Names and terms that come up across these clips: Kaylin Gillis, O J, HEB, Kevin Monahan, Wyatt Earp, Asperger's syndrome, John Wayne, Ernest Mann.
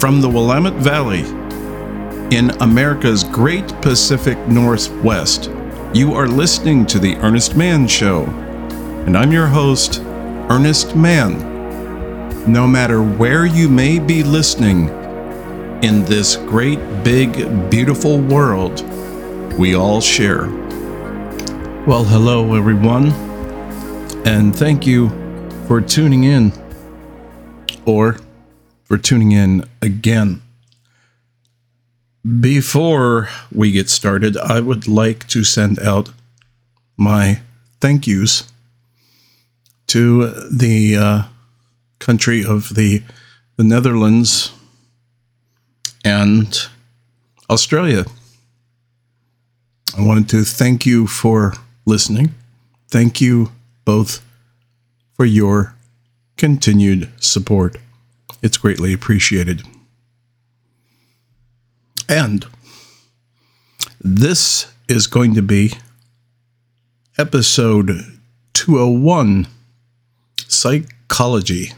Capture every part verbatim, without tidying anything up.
from the Willamette Valley in America's Great Pacific Northwest. You are listening to The Earnest Mann Show, and I'm your host, Ernest Mann. No matter where you may be listening in this great, big, beautiful world we all share. Well, hello, everyone, and thank you for tuning in, or for tuning in again. Before we get started, I would like to send out my thank yous to the uh, country of the, the Netherlands and Australia. I wanted to thank you for listening. Thank you both for your continued support. It's greatly appreciated. And this is going to be episode two oh one, Psychology.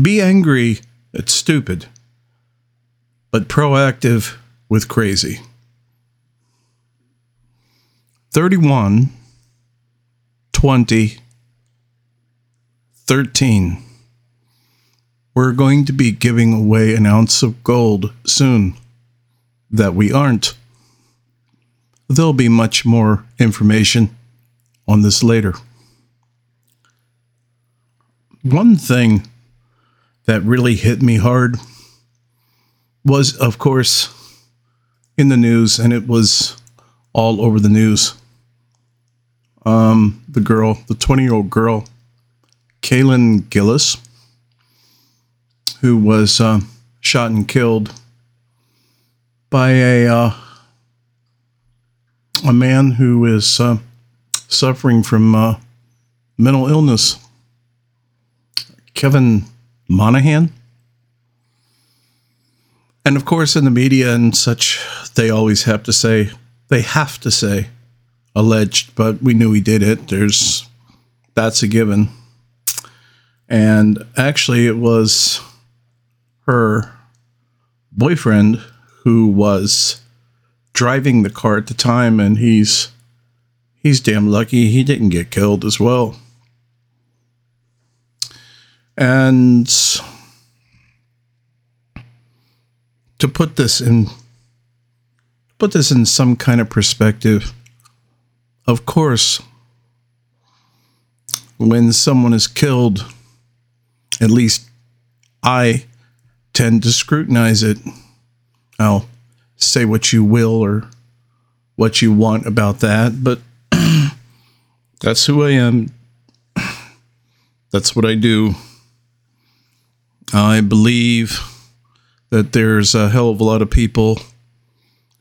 Be angry at stupid, but proactive with crazy. thirty-one, twenty, thirteen. We're going to be giving away an ounce of gold soon that we aren't. There'll be much more information on this later. One thing that really hit me hard was, of course, in the news, and it was all over the news. Um, the girl, the twenty-year-old girl, Kaylin Gillis, who was uh, shot and killed by a uh, a man who is uh, suffering from uh, mental illness, Kevin Monahan. And of course, in the media and such, they always have to say, they have to say, alleged, but we knew he did it. There's, that's a given. And actually, it was her boyfriend who was driving the car at the time, and he's he's damn lucky he didn't get killed as well. And to put this in put this in some kind of perspective, of course, when someone is killed, at least I tend to scrutinize it. I'll say what you will or what you want about that, but that's who I am. That's what I do. I believe that there's a hell of a lot of people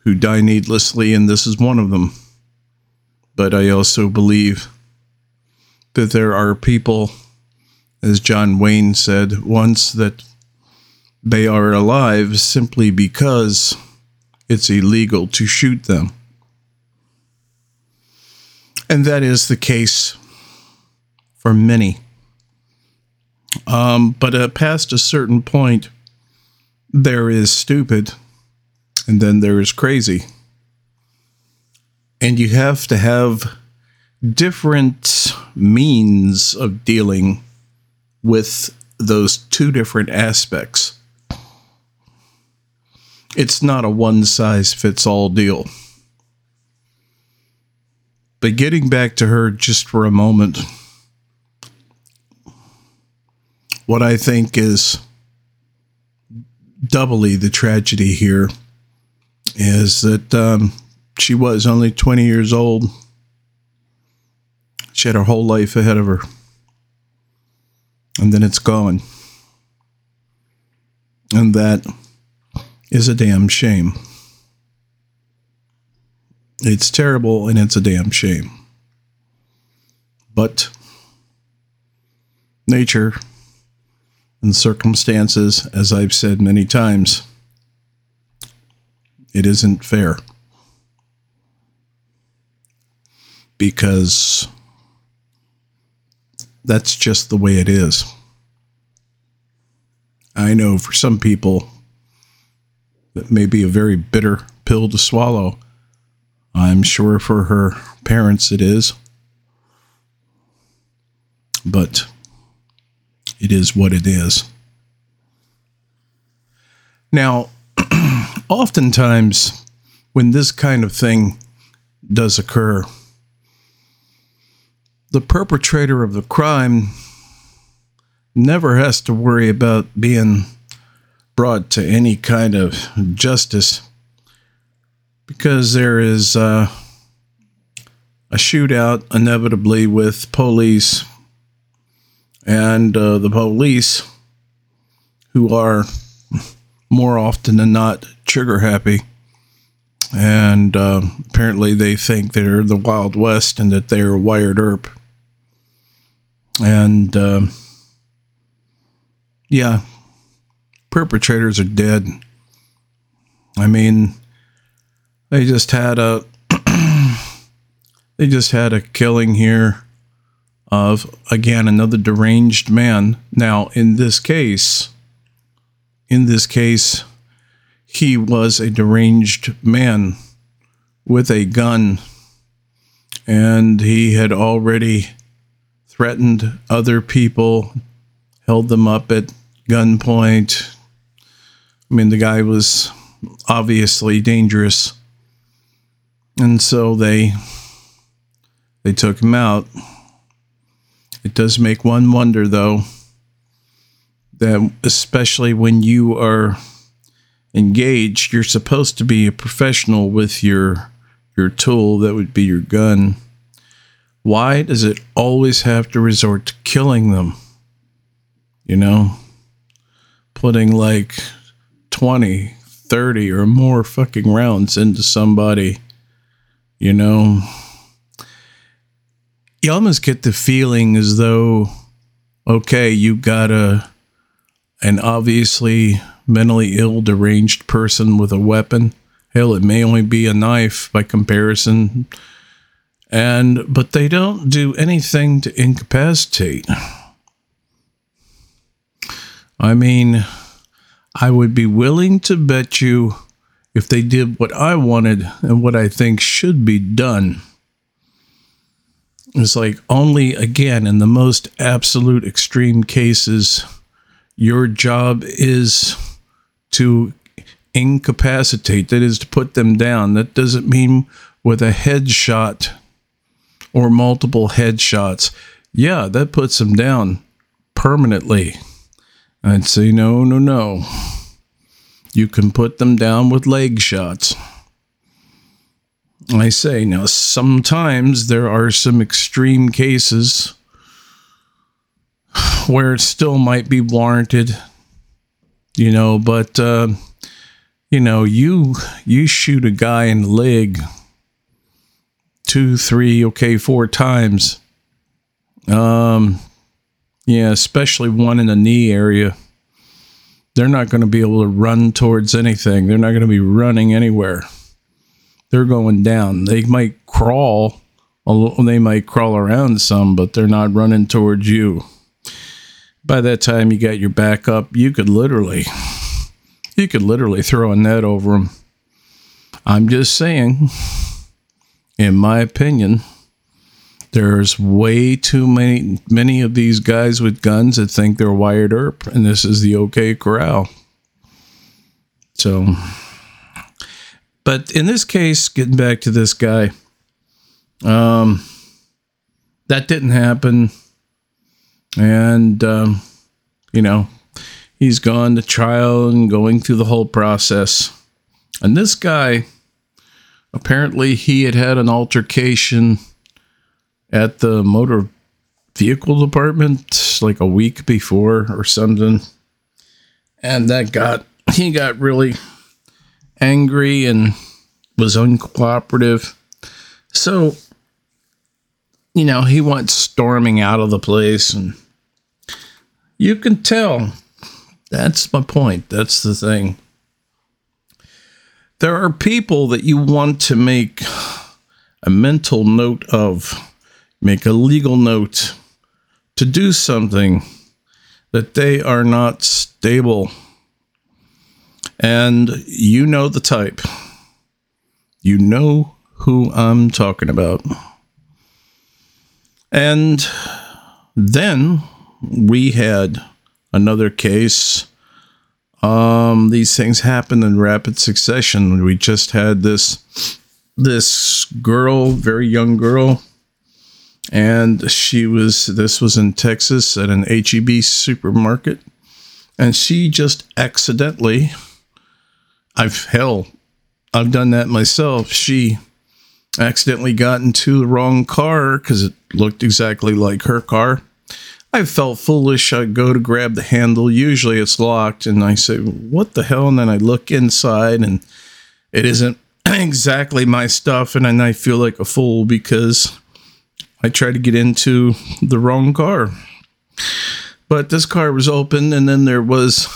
who die needlessly, and this is one of them. But I also believe that there are people, as John Wayne said once, that they are alive simply because it's illegal to shoot them. And that is the case for many. Um, but uh, past a certain point, there is stupid, and then there is crazy. And you have to have different means of dealing with those two different aspects. It's not a one-size-fits-all deal. But getting back to her just for a moment, what I think is doubly the tragedy here is that um, she was only twenty years old. She had her whole life ahead of her. And then it's gone. And that is a damn shame. It's terrible, and it's a damn shame. But nature and circumstances, as I've said many times, it isn't fair. Because that's just the way it is. I know for some people that may be a very bitter pill to swallow. I'm sure for her parents it is. But it is what it is. Now, oftentimes when this kind of thing does occur, the perpetrator of the crime never has to worry about being brought to any kind of justice, because there is uh, a shootout inevitably with police, and uh, the police, who are more often than not trigger happy, and uh, apparently they think they're the Wild West and that they're Wyatt Earp. And uh, yeah, perpetrators are dead. I mean, they just had a they just had a killing here of, again, another deranged man. Now, in this case, in this case, he was a deranged man with a gun, and he had already threatened other people, held them up at gunpoint. I mean, the guy was obviously dangerous, and so they they took him out. It does make one wonder, though, that especially when you are engaged, you're supposed to be a professional with your your tool, that would be your gun. Why does it always have to resort to killing them? You know, putting like twenty, thirty or more fucking rounds into somebody, you know. You almost get the feeling as though, okay, you've got a an obviously mentally ill, deranged person with a weapon. Hell, it may only be a knife by comparison. And but they don't do anything to incapacitate. I mean, I would be willing to bet you, if they did what I wanted and what I think should be done, it's like only, again, in the most absolute extreme cases, your job is to incapacitate, that is, to put them down. That doesn't mean with a headshot or multiple headshots. Yeah, that puts them down permanently. I'd say, no, no, no. You can put them down with leg shots. I say, now, sometimes there are some extreme cases where it still might be warranted, you know, but, uh, you know, you, you shoot a guy in the leg two, three, okay, four times. Um, yeah, especially one in the knee area. They're not going to be able to run towards anything. They're not going to be running anywhere. They're going down. They might crawl, they might crawl around some, but they're not running towards you. By that time you got your back up, you could literally, you could literally throw a net over them. I'm just saying, in my opinion, there's way too many, many of these guys with guns that think they're Wyatt Earp, and this is the OK Corral. So... But in this case, getting back to this guy, um, that didn't happen. And, um, you know, he's gone to trial and going through the whole process. And this guy, apparently he had had an altercation at the motor vehicle department like a week before or something. And that got, he got really... angry and was uncooperative. So, you know, he went storming out of the place, and you can tell. That's my point. That's the thing. There are people that you want to make a mental note of, make a legal note to do something that they are not stable. And you know the type. You know who I'm talking about. And then we had another case. Um, these things happen in rapid succession. We just had this, this girl, very young girl, and she was, this was in Texas at an H E B supermarket, and she just accidentally, I've, hell, I've done that myself. She accidentally got into the wrong car because it looked exactly like her car. I felt foolish. I go to grab the handle. Usually it's locked, and I say, what the hell? And then I look inside, and it isn't exactly my stuff, and then I feel like a fool because I tried to get into the wrong car. But this car was open, and then there was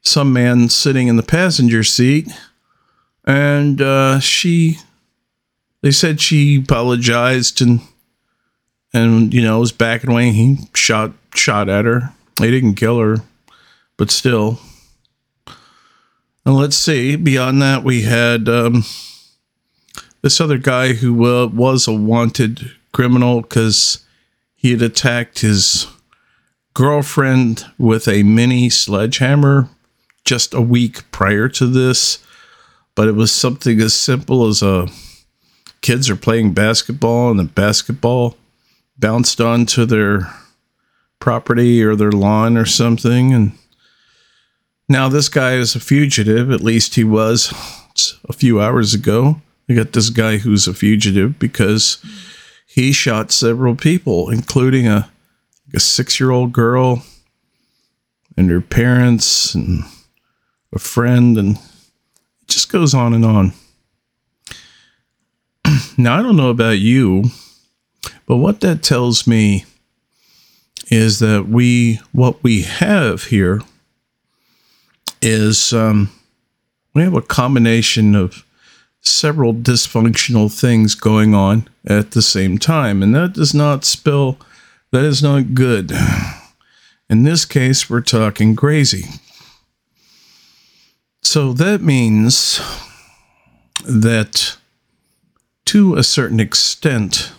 some man sitting in the passenger seat, and uh, she... They said she apologized and, and you know, was backing away. He shot shot at her. They didn't kill her, but still. And let's see. Beyond that, we had um, this other guy who uh, was a wanted criminal because he had attacked his girlfriend with a mini sledgehammer just a week prior to this. But it was something as simple as a... Kids are playing basketball, and the basketball bounced onto their property or their lawn or something. And now this guy is a fugitive. At least he was a few hours ago. You got this guy who's a fugitive because he shot several people, including a, a six-year-old girl and her parents and a friend. And it just goes on and on. Now, I don't know about you, but what that tells me is that we, what we have here is um, we have a combination of several dysfunctional things going on at the same time. And that does not spell, that is not good. In this case, we're talking crazy. So that means that to a certain extent,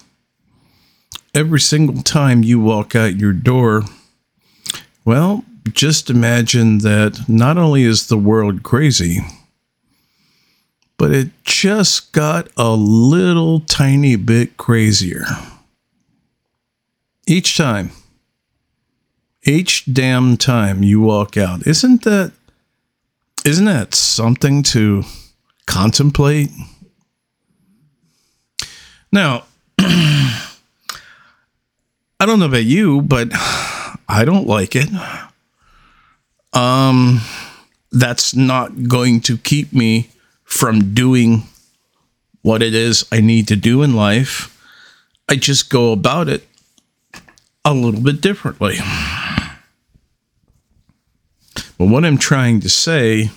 every single time you walk out your door, well, just imagine that not only is the world crazy, but it just got a little tiny bit crazier. Each time, each damn time you walk out, isn't that, isn't that something to contemplate? Now, I don't know about you, but I don't like it. Um, that's not going to keep me from doing what it is I need to do in life. I just go about it a little bit differently. But what I'm trying to say,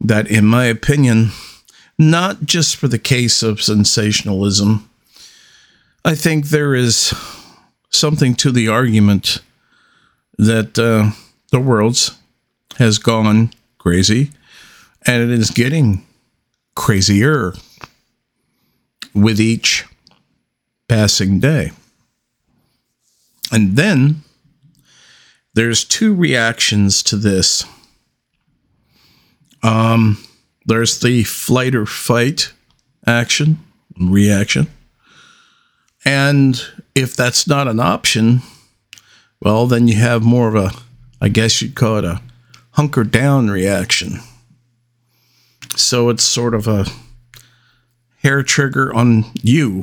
that in my opinion, not just for the case of sensationalism. I think there is something to the argument that uh, the world has gone crazy, and it is getting crazier with each passing day. And then there's two reactions to this. Um... There's the flight or fight action, reaction. And if that's not an option, well, then you have more of a, I guess you'd call it a hunker down reaction. So it's sort of a hair trigger on you,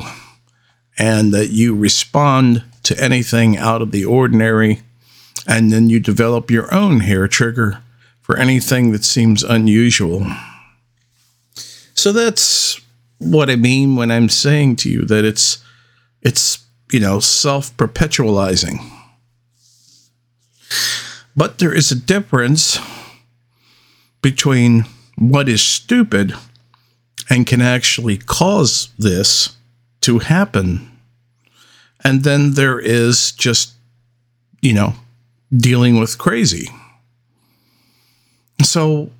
and that you respond to anything out of the ordinary, and then you develop your own hair trigger for anything that seems unusual. So that's what I mean when I'm saying to you that it's, it's, you know, self-perpetualizing. But there is a difference between what is stupid and can actually cause this to happen. And then there is just, you know, dealing with crazy. So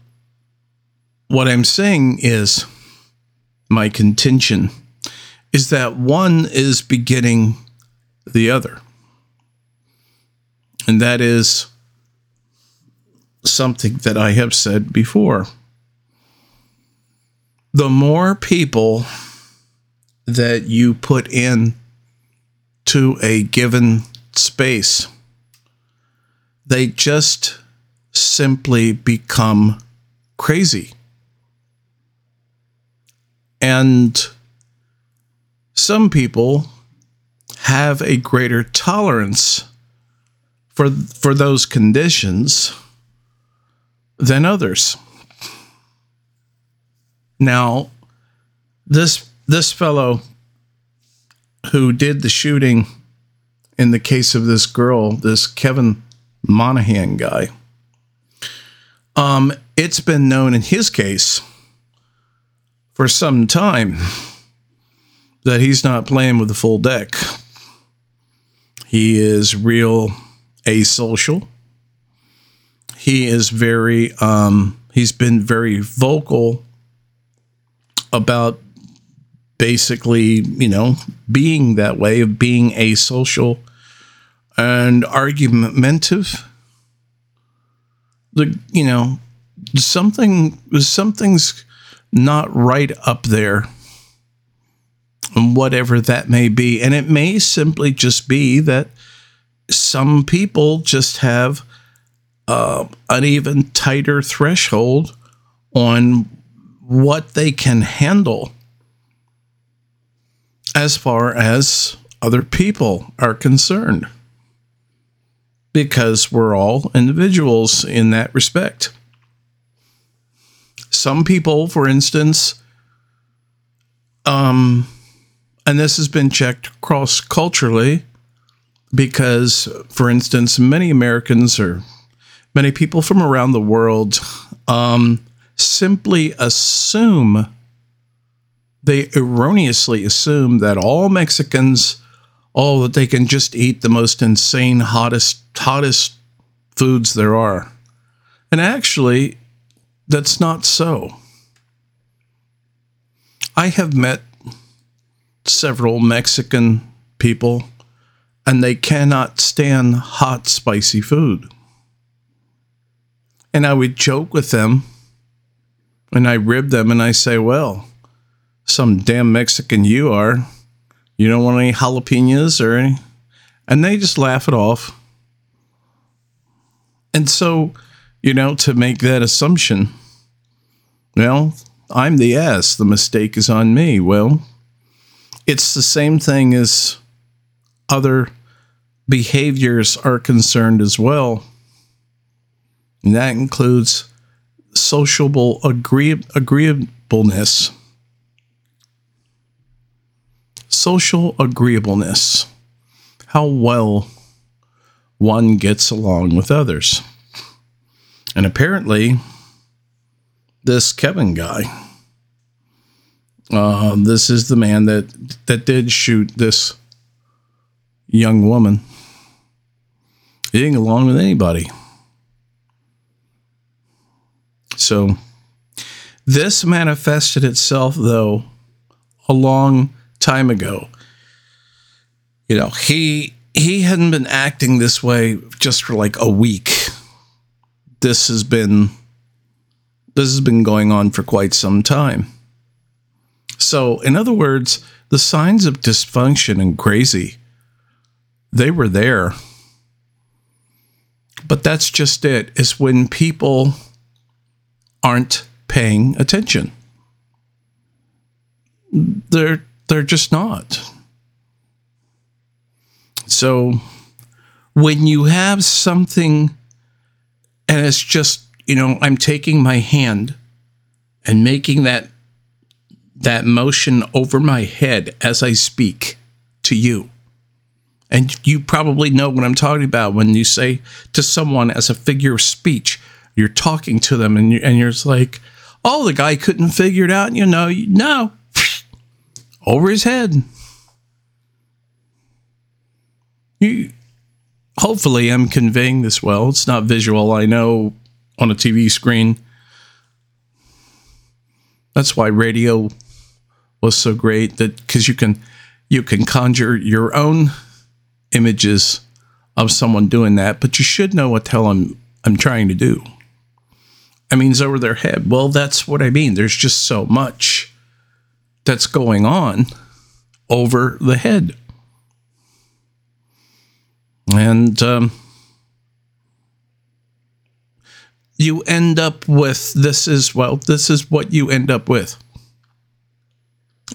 what I'm saying is, my contention is that one is begetting the other. And that is something that I have said before. The more people that you put in to a given space, they just simply become crazy. And some people have a greater tolerance for, for those conditions than others. Now, this this fellow who did the shooting in the case of this girl, this Kevin Monahan guy, um, it's been known in his case for some time that he's not playing with the full deck. He is real asocial. He is very, um, he's been very vocal about basically, you know, being that way, of being asocial and argumentative. The, you know, something, something's not right up there, and whatever that may be. And it may simply just be that some people just have uh, an even tighter threshold on what they can handle as far as other people are concerned, because we're all individuals in that respect. Some people, for instance, um, and this has been checked cross-culturally, because, for instance, many Americans or many people from around the world um, simply assume, they erroneously assume that all Mexicans, oh, that they can just eat the most insane, hottest, hottest foods there are. And actually, that's not so. I have met several Mexican people, and they cannot stand hot, spicy food. And I would joke with them, and I rib them, and I say, well, some damn Mexican you are. You don't want any jalapenos or any? And they just laugh it off. And so, you know, to make that assumption, well, I'm the ass, the mistake is on me. Well, it's the same thing as other behaviors are concerned as well. And that includes sociable agree- agreeableness. Social agreeableness. How well one gets along with others. And apparently, this Kevin guy, uh, this is the man that that did shoot this young woman. He didn't get along with anybody. So, this manifested itself, though, a long time ago. You know, he he hadn't been acting this way just for like a week. This has been this has been going on for quite some time. So, in other words, the signs of dysfunction and crazy, they were there. But that's just it. It's when people aren't paying attention. They're they're just not. So, when you have something, and it's just, you know, I'm taking my hand and making that that motion over my head as I speak to you. And you probably know what I'm talking about when you say to someone as a figure of speech, you're talking to them and, you, and you're just like, oh, the guy couldn't figure it out. You know, you, no, over his head. You, hopefully I'm conveying this well. It's not visual, I know, on a T V screen. That's why radio was so great, that because you can you can conjure your own images of someone doing that, but you should know what the hell I'm, I'm trying to do. I mean, it's over their head. Well, that's what I mean. There's just so much that's going on over the head. And um, you end up with this is, well, this is what you end up with.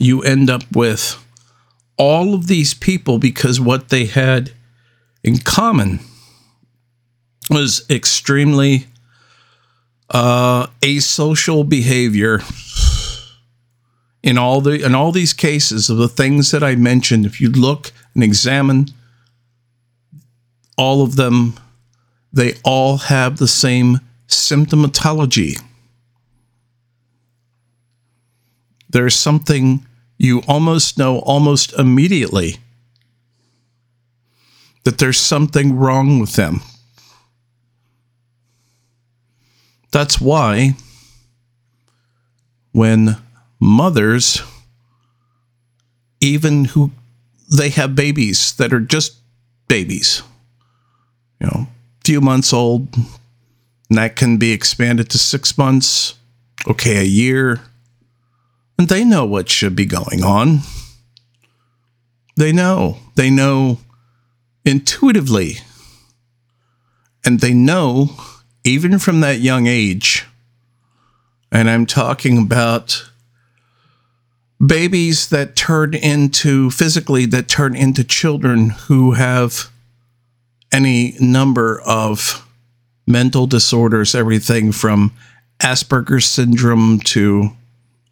You end up with all of these people because what they had in common was extremely uh, asocial behavior in all the in all these cases of the things that I mentioned. If you look and examine all of them, they all have the same symptomatology. There's something you almost know almost immediately that there's something wrong with them. That's why when mothers, even who they have babies that are just babies, you know, few months old, and that can be expanded to six months, okay, a year, and they know what should be going on. They know. They know intuitively, and they know even from that young age, and I'm talking about babies that turn into physically that turn into children who have any number of mental disorders, everything from Asperger's syndrome to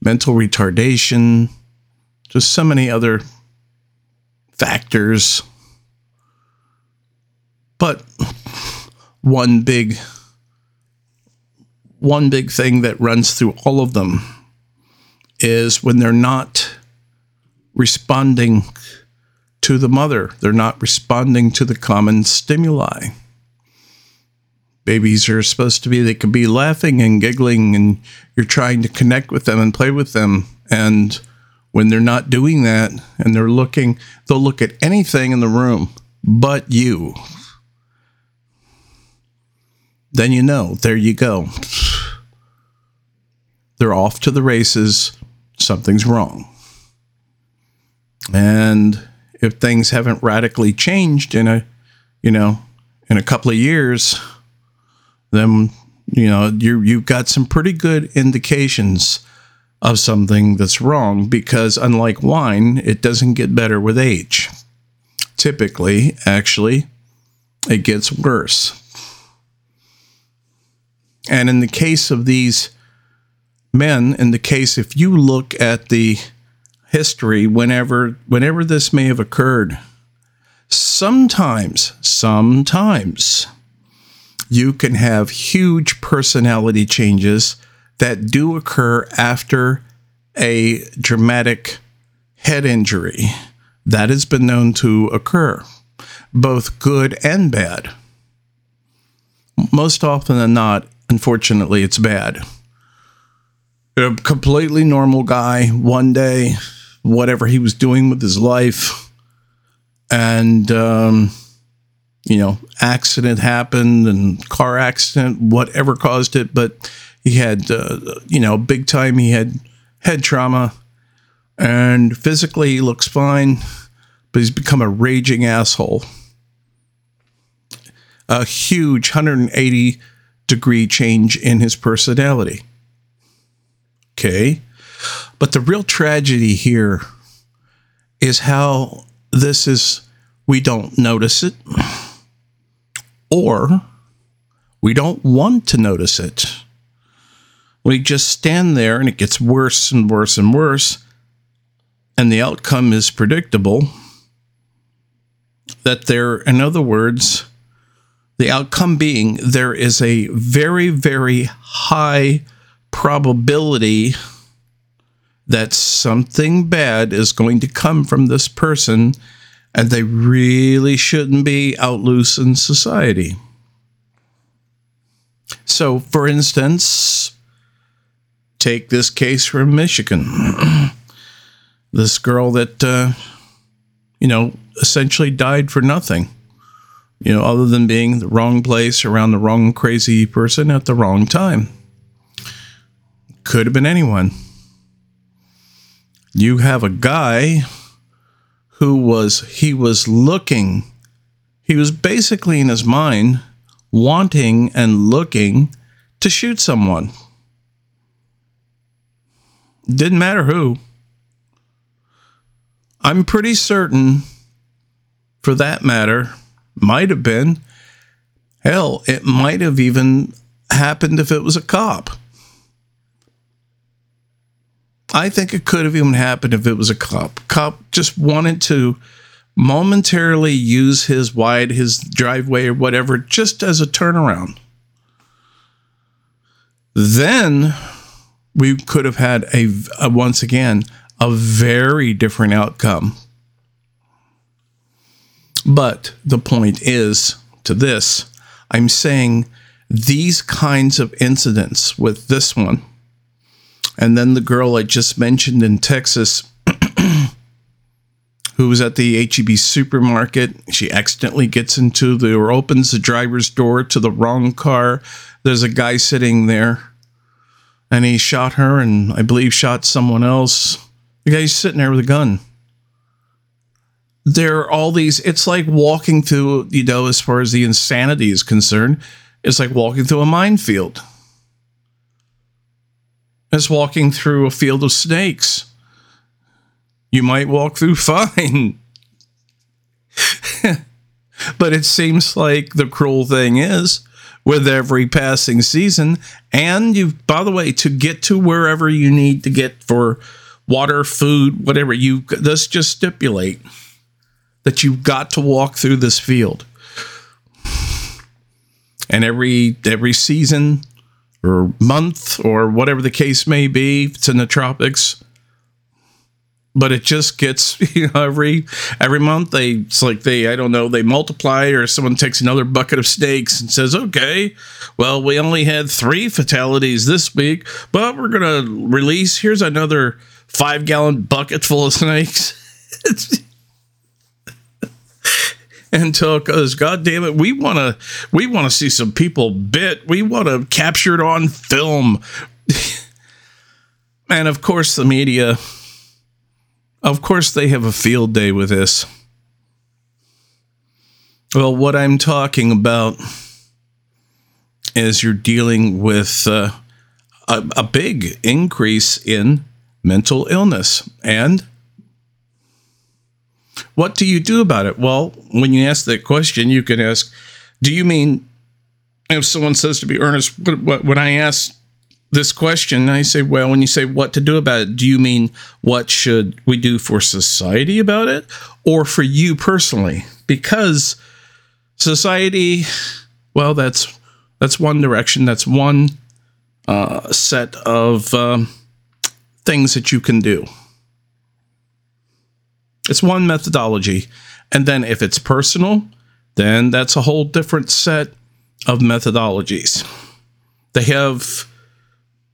mental retardation, just so many other factors. But one big, one big thing that runs through all of them is when they're not responding to the mother, they're not responding to the common stimuli. Babies are supposed to be, they could be laughing and giggling, and you're trying to connect with them and play with them. And when they're not doing that and they're looking, they'll look at anything in the room but you. Then you know, there you go. They're off to the races. Something's wrong. And if things haven't radically changed in a, you know, in a couple of years, then, you know, you you've got some pretty good indications of something that's wrong, because unlike wine, it doesn't get better with age. Typically, actually, it gets worse. And in the case of these men, in the case, if you look at the history, whenever whenever this may have occurred, sometimes, sometimes you can have huge personality changes that do occur after a dramatic head injury. That has been known to occur, both good and bad. Most often than not, unfortunately, it's bad. A completely normal guy, one day, whatever he was doing with his life, and, um, you know, accident happened, and car accident, whatever caused it, but he had, uh, you know, big time, he had head trauma, and physically he looks fine, but he's become a raging asshole. A huge one hundred eighty degree change in his personality. Okay. But the real tragedy here is how this is, we don't notice it, or we don't want to notice it. We just stand there and it gets worse and worse and worse, and the outcome is predictable. That there, in other words, the outcome being there is a very, very high probability that something bad is going to come from this person, and they really shouldn't be out loose in society. So, for instance, take this case from Michigan. This girl that, uh, you know, essentially died for nothing, you know, other than being in the wrong place around the wrong crazy person at the wrong time. Could have been anyone. You have a guy who was, he was looking, he was basically in his mind wanting and looking to shoot someone. Didn't matter who. I'm pretty certain, for that matter, might have been, hell, it might have even happened if it was a cop. I think it could have even happened if it was a cop. Cop just wanted to momentarily use his wide, his driveway or whatever, just as a turnaround. Then we could have had a, a once again, a very different outcome. But the point is to this, I'm saying these kinds of incidents with this one, and then the girl I just mentioned in Texas who was at the H E B supermarket. She accidentally gets into the, or opens the driver's door to the wrong car. There's a guy sitting there and he shot her and I believe shot someone else. The guy's sitting there with a gun. There are all these, it's like walking through, you know, as far as the insanity is concerned, it's like walking through a minefield. It's walking through a field of snakes. You might walk through fine. But it seems like the cruel thing is, with every passing season, and you, by the way, to get to wherever you need to get for water, food, whatever, you, let's just stipulate that you've got to walk through this field. And every every season, or month, or whatever the case may be, it's in the tropics, but it just gets, you know, every every month they, it's like they, I don't know, they multiply, or someone takes another bucket of snakes and says, okay, well, we only had three fatalities this week, but we're gonna release, here's another five gallon bucket full of snakes. And tell us, God damn it, we want to we want to see some people bit. We want to capture it on film. And of course, the media, of course, they have a field day with this. Well, what I'm talking about is you're dealing with uh, a, a big increase in mental illness. And what do you do about it? Well, when you ask that question, you can ask, do you mean, if someone says to me, Ernest, when I ask this question, I say, well, when you say what to do about it, do you mean what should we do for society about it or for you personally? Because society, well, that's that's one direction. That's one uh, set of um, things that you can do. It's one methodology. And then if it's personal, then that's a whole different set of methodologies. They have,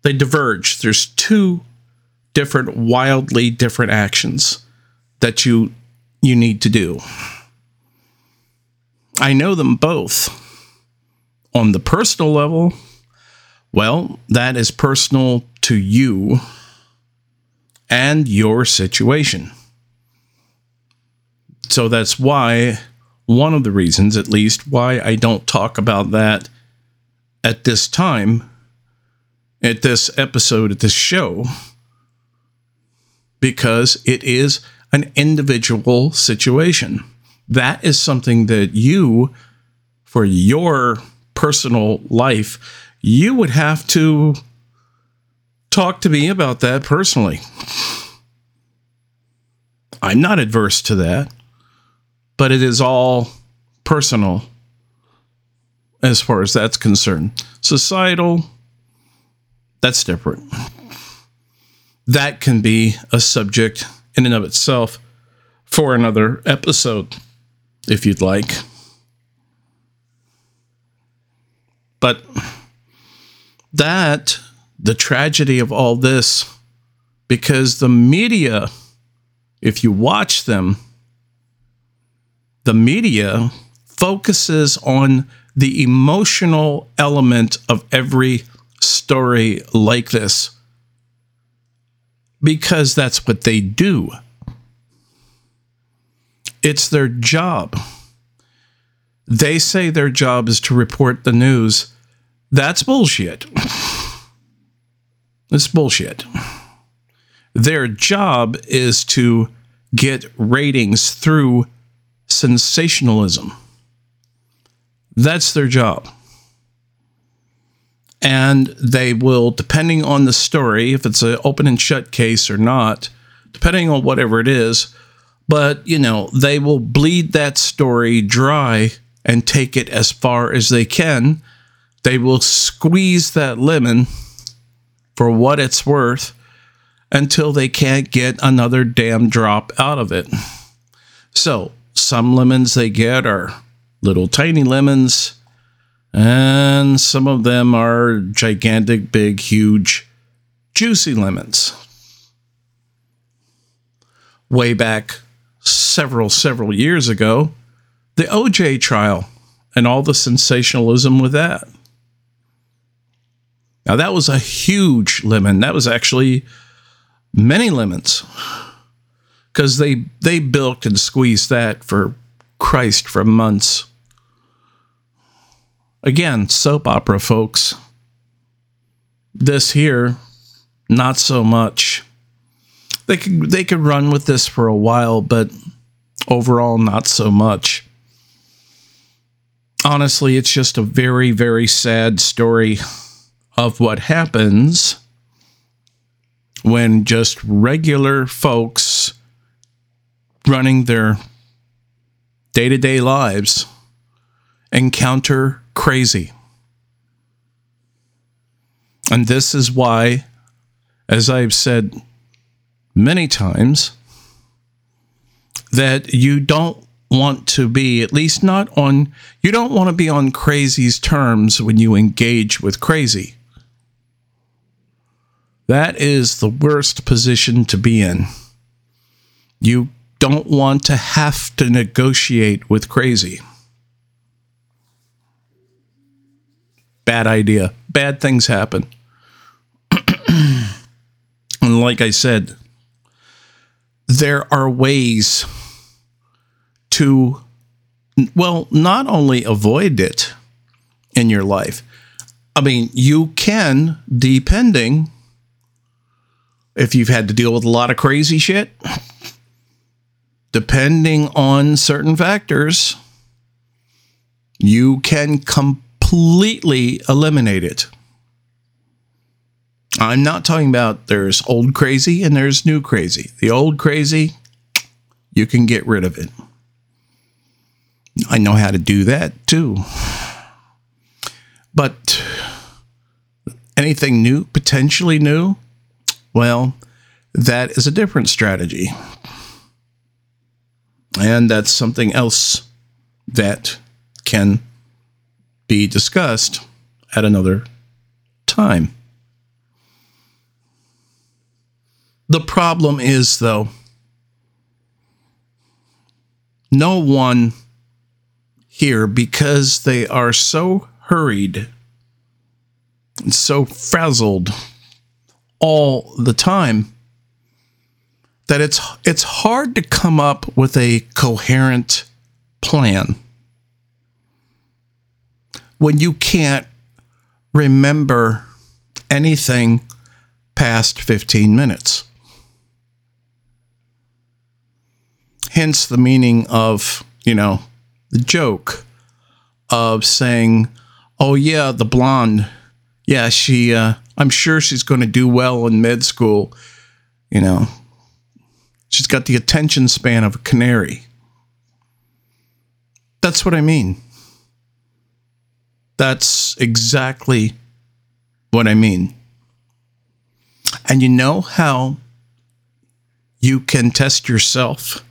they diverge. There's two different, wildly different actions that you, you need to do. I know them both. On the personal level, well, that is personal to you and your situation. So that's why, one of the reasons, at least, why I don't talk about that at this time, at this episode, at this show, because it is an individual situation. That is something that you, for your personal life, you would have to talk to me about that personally. I'm not adverse to that. But it is all personal as far as that's concerned. Societal, that's different. That can be a subject in and of itself for another episode, if you'd like. But that, the tragedy of all this, because the media, if you watch them, the media focuses on the emotional element of every story like this, because that's what they do. It's their job. They say their job is to report the news. That's bullshit. It's bullshit. Their job is to get ratings through sensationalism. That's their job. And they will, depending on the story, if it's an open and shut case or not, depending on whatever it is, but, you know, they will bleed that story dry and take it as far as they can. They will squeeze that lemon for what it's worth until they can't get another damn drop out of it. So some lemons they get are little tiny lemons, and some of them are gigantic, big, huge, juicy lemons. Way back several, several years ago, the O J trial and all the sensationalism with that. Now, that was a huge lemon. That was actually many lemons, because they, they bilked and squeezed that for Christ for months. Again, soap opera, folks. This here, not so much. They could, they could run with this for a while, but overall, not so much. Honestly, it's just a very, very sad story of what happens when just regular folks running their day-to-day lives encounter crazy. And this is why, as I've said many times, that you don't want to be, at least not on, you don't want to be on crazy's terms when you engage with crazy. That is the worst position to be in. You don't want to have to negotiate with crazy. Bad idea. Bad things happen. And like I said, there are ways to, well, not only avoid it in your life. I mean, you can, depending, if you've had to deal with a lot of crazy shit, depending on certain factors, you can completely eliminate it. I'm not talking about there's old crazy and there's new crazy. The old crazy, you can get rid of it. I know how to do that too. But anything new, potentially new, well, that is a different strategy. And that's something else that can be discussed at another time. The problem is, though, no one here, because they are so hurried and so frazzled all the time, that it's it's hard to come up with a coherent plan when you can't remember anything past fifteen minutes. Hence the meaning of, you know, the joke of saying, oh, yeah, the blonde. Yeah, she, uh, I'm sure she's going to do well in med school. You know, she's got the attention span of a canary. That's what I mean. That's exactly what I mean. And you know how you can test yourself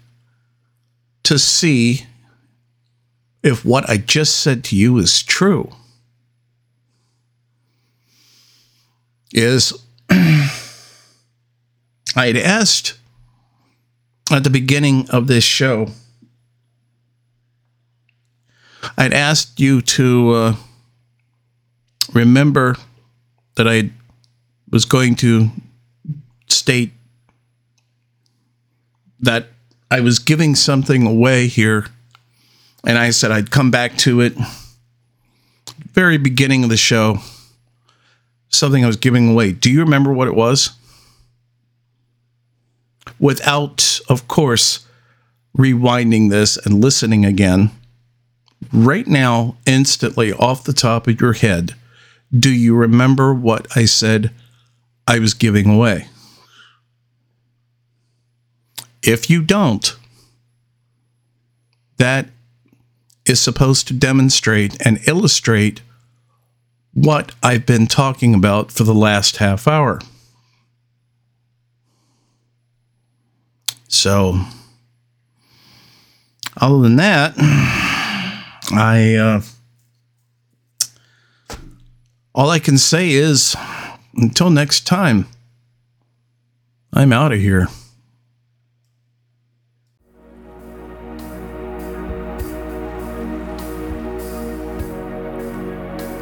to see if what I just said to you is true. Is I had asked at the beginning of this show, I'd asked you to uh, remember that I was going to state that I was giving something away here, and I said I'd come back to it. Very beginning of the show, something I was giving away. Do you remember what it was? Without, of course, rewinding this and listening again, right now, instantly off the top of your head, do you remember what I said I was giving away? If you don't, that is supposed to demonstrate and illustrate what I've been talking about for the last half hour. So, other than that, I uh, all I can say is, until next time, I'm out of here.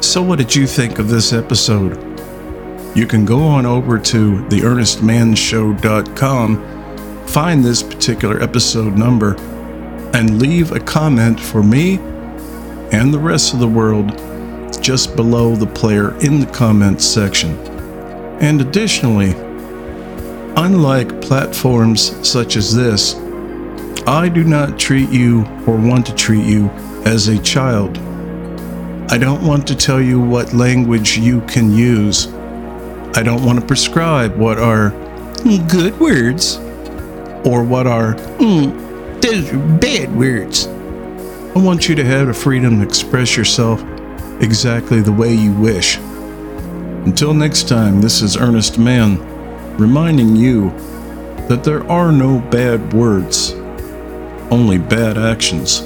So what did you think of this episode? You can go on over to the earnest man show dot com, find this particular episode number, and leave a comment for me and the rest of the world just below the player in the comments section. And additionally, unlike platforms such as this, I do not treat you or want to treat you as a child. I don't want to tell you what language you can use. I don't want to prescribe what are good words or what are mm, those are bad words. I want you to have the freedom to express yourself exactly the way you wish. Until next time, this is Ernest Mann reminding you that there are no bad words, only bad actions.